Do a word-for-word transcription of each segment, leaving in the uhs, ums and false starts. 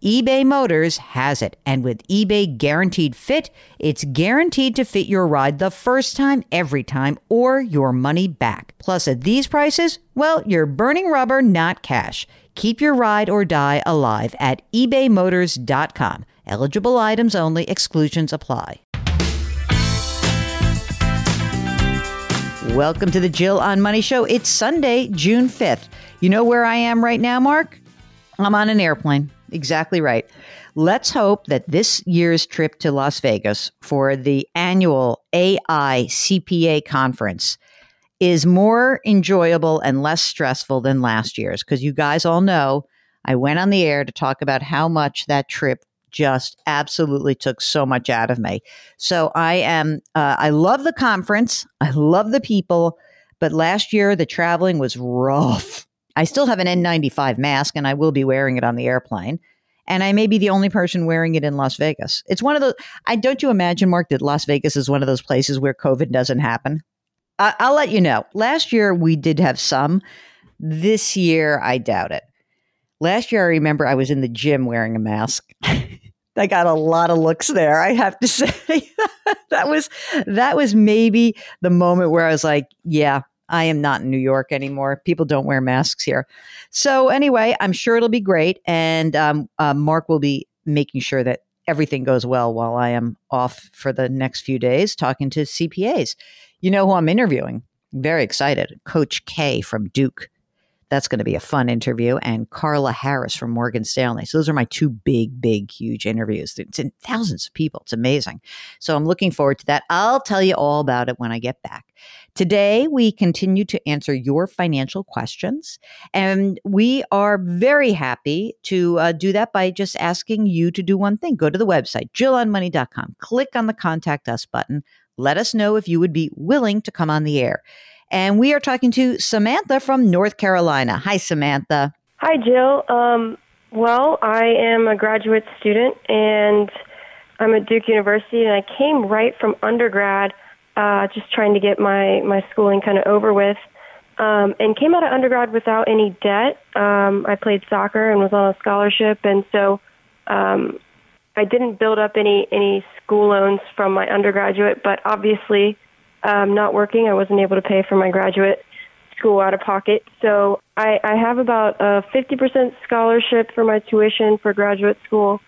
eBay Motors has it. And with eBay Guaranteed Fit, it's guaranteed to fit your ride the first time, every time, or your money back. Plus, at these prices, well, you're burning rubber, not cash. Keep your ride or die alive at ebay motors dot com. Eligible items only. Exclusions apply. Welcome to the Jill on Money Show. It's Sunday, June fifth. You know where I am right now, Mark? I'm on an airplane. Exactly right. Let's hope that this year's trip to Las Vegas for the annual A I C P A conference is more enjoyable and less stressful than last year's, because you guys all know I went on the air to talk about how much that trip just absolutely took so much out of me. So I am, uh, I love the conference. I love the people, but last year the traveling was rough. I still have an N ninety-five mask, and I will be wearing it on the airplane. And I may be the only person wearing it in Las Vegas. It's one of those. I don't you imagine, Mark, that Las Vegas is one of those places where COVID doesn't happen? I, I'll let you know. Last year, we did have some. This year, I doubt it. Last year, I remember I was in the gym wearing a mask. I got a lot of looks there, I have to say. that was that was maybe the moment where I was like, yeah, I am not in New York anymore. People don't wear masks here. So anyway, I'm sure it'll be great. And um, uh, Mark will be making sure that everything goes well while I am off for the next few days talking to C P As. You know who I'm interviewing? Very excited. Coach K from Duke. That's going to be a fun interview. And Carla Harris from Morgan Stanley. So those are my two big, big, huge interviews. It's in thousands of people. It's amazing. So I'm looking forward to that. I'll tell you all about it when I get back. Today, we continue to answer your financial questions. And we are very happy to uh, do that by just asking you to do one thing. Go to the website, Jill on Money dot com. Click on the Contact Us button. Let us know if you would be willing to come on the air. And we are talking to Samantha from North Carolina. Hi, Samantha. Hi, Jill. Um, well, I am a graduate student, and I'm at Duke University, and I came right from undergrad, uh, just trying to get my, my schooling kind of over with, um, and came out of undergrad without any debt. Um, I played soccer and was on a scholarship, and so um, I didn't build up any, any school loans from my undergraduate, but obviously Um, not working. I wasn't able to pay for my graduate school out of pocket. So I, I have about a fifty percent scholarship for my tuition for graduate school,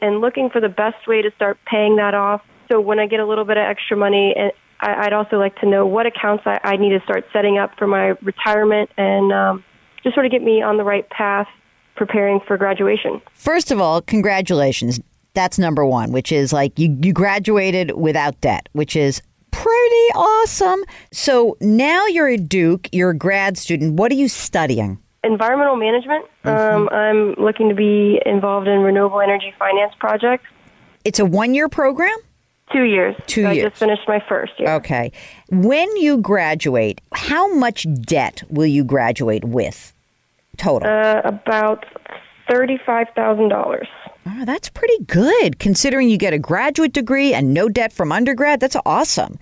and looking for the best way to start paying that off. So when I get a little bit of extra money, and I, I'd also like to know what accounts I, I need to start setting up for my retirement, and um, just sort of get me on the right path preparing for graduation. First of all, congratulations. That's number one, which is like you, you graduated without debt, which is pretty awesome. So now you're at Duke, you're a grad student. What are you studying? environmental management. Mm-hmm. Um, I'm looking to be involved in renewable energy finance projects. It's a one-year program? Two years. Two so years. I just finished my first year. Okay. When you graduate, how much debt will you graduate with total? Uh, about thirty-five thousand dollars. Oh, that's pretty good, considering you get a graduate degree and no debt from undergrad. That's awesome.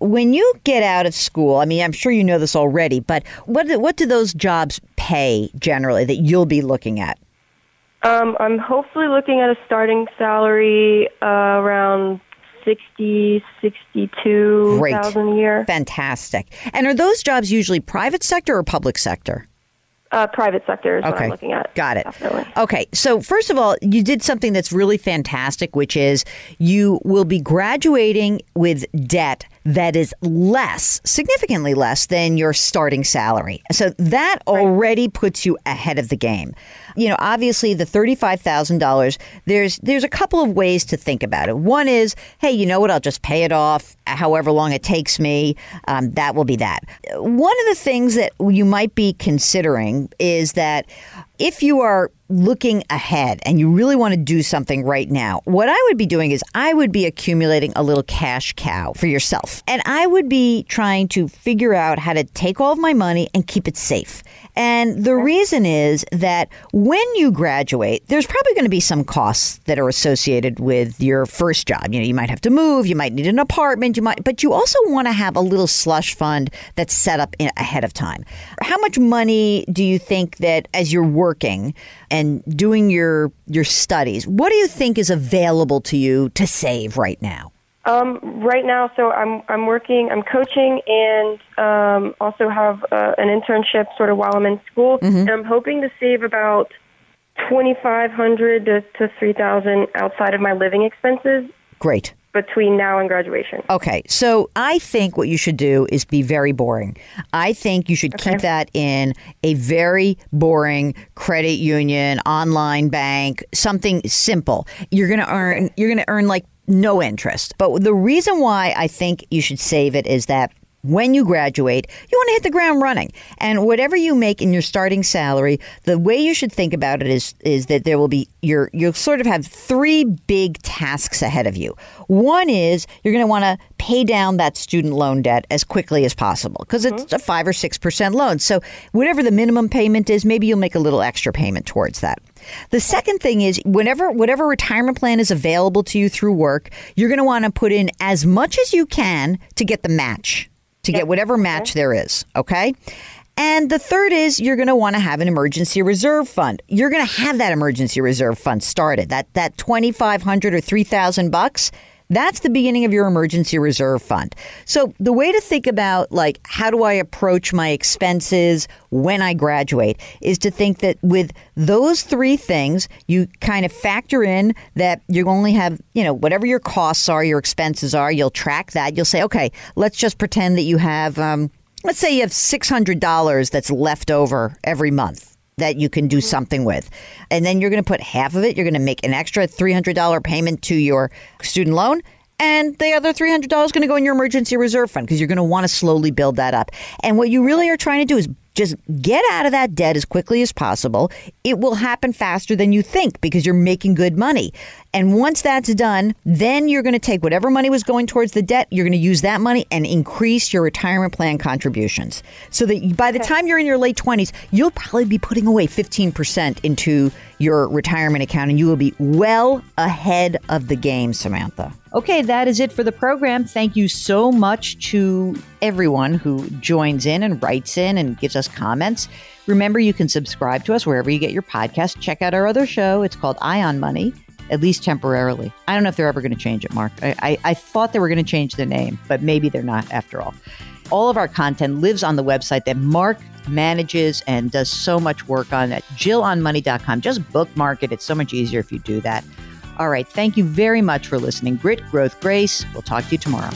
When you get out of school, I mean, I'm sure you know this already, but what what do those jobs pay generally that you'll be looking at? Um, I'm hopefully looking at a starting salary uh, around sixty, sixty-two thousand a year. Fantastic. And are those jobs usually private sector or public sector? Uh, private sector is okay. What I'm looking at. Got it. Definitely. Okay. So first of all, you did something that's really fantastic, which is you will be graduating with debt that is less, significantly less than your starting salary. So that right. already puts you ahead of the game. You know, obviously the thirty-five thousand dollars, there's there's a couple of ways to think about it. One is, hey, you know what, I'll just pay it off however long it takes me. Um, that will be that. One of the things that you might be considering is that if you are looking ahead and you really want to do something right now, what I would be doing is I would be accumulating a little cash cow for yourself. And I would be trying to figure out how to take all of my money and keep it safe. And the reason is that when you graduate, there's probably going to be some costs that are associated with your first job. You know, you might have to move, you might need an apartment, you might, but you also want to have a little slush fund that's set up in, ahead of time. How much money do you think that as you're working and doing your your studies, what do you think is available to you to save right now? Um, right now, so I'm I'm working, I'm coaching, and um, also have uh, an internship sort of while I'm in school. Mm-hmm. And I'm hoping to save about twenty-five hundred dollars to, to three thousand dollars outside of my living expenses. Great. Between now and graduation. Okay. So I think what you should do is be very boring. I think you should okay. keep that in a very boring credit union, online bank, something simple. You're going to earn, you're going to earn like no interest. But the reason why I think you should save it is that when you graduate, you want to hit the ground running. And whatever you make in your starting salary, the way you should think about it is is that there will be your you'll sort of have three big tasks ahead of you. One is you're going to want to pay down that student loan debt as quickly as possible because it's mm-hmm. a five or six percent loan. So whatever the minimum payment is, maybe you'll make a little extra payment towards that. The second thing is whenever whatever retirement plan is available to you through work, you're going to want to put in as much as you can to get the match. To get whatever match there is, okay? And the third is you're going to want to have an emergency reserve fund. You're going to have that emergency reserve fund started. That that twenty-five hundred or three thousand bucks, that's the beginning of your emergency reserve fund. So the way to think about like how do I approach my expenses when I graduate is to think that with those three things, you kind of factor in that you only have, you know, whatever your costs are, your expenses are, you'll track that. You'll say, okay, let's just pretend that you have, um, let's say you have six hundred dollars that's left over every month that you can do something with. And then you're going to put half of it, you're going to make an extra three hundred dollars payment to your student loan, and the other three hundred dollars is going to go in your emergency reserve fund because you're going to want to slowly build that up. And what you really are trying to do is just get out of that debt as quickly as possible. It will happen faster than you think because you're making good money. And once that's done, then you're going to take whatever money was going towards the debt, you're going to use that money and increase your retirement plan contributions. So that by the okay. time you're in your late twenties, you'll probably be putting away fifteen percent into your retirement account and you will be well ahead of the game, Samantha. Okay, that is it for the program. Thank you so much to everyone who joins in and writes in and gives us comments. Remember, you can subscribe to us wherever you get your podcast. Check out our other show. It's called Ion Money, at least temporarily. I don't know if they're ever going to change it, Mark. I, I, I thought they were going to change the name, but maybe they're not after all. All of our content lives on the website that Mark manages and does so much work on at Jill on Money dot com. Just bookmark it. It's so much easier if you do that. All right. Thank you very much for listening. Grit, growth, grace. We'll talk to you tomorrow.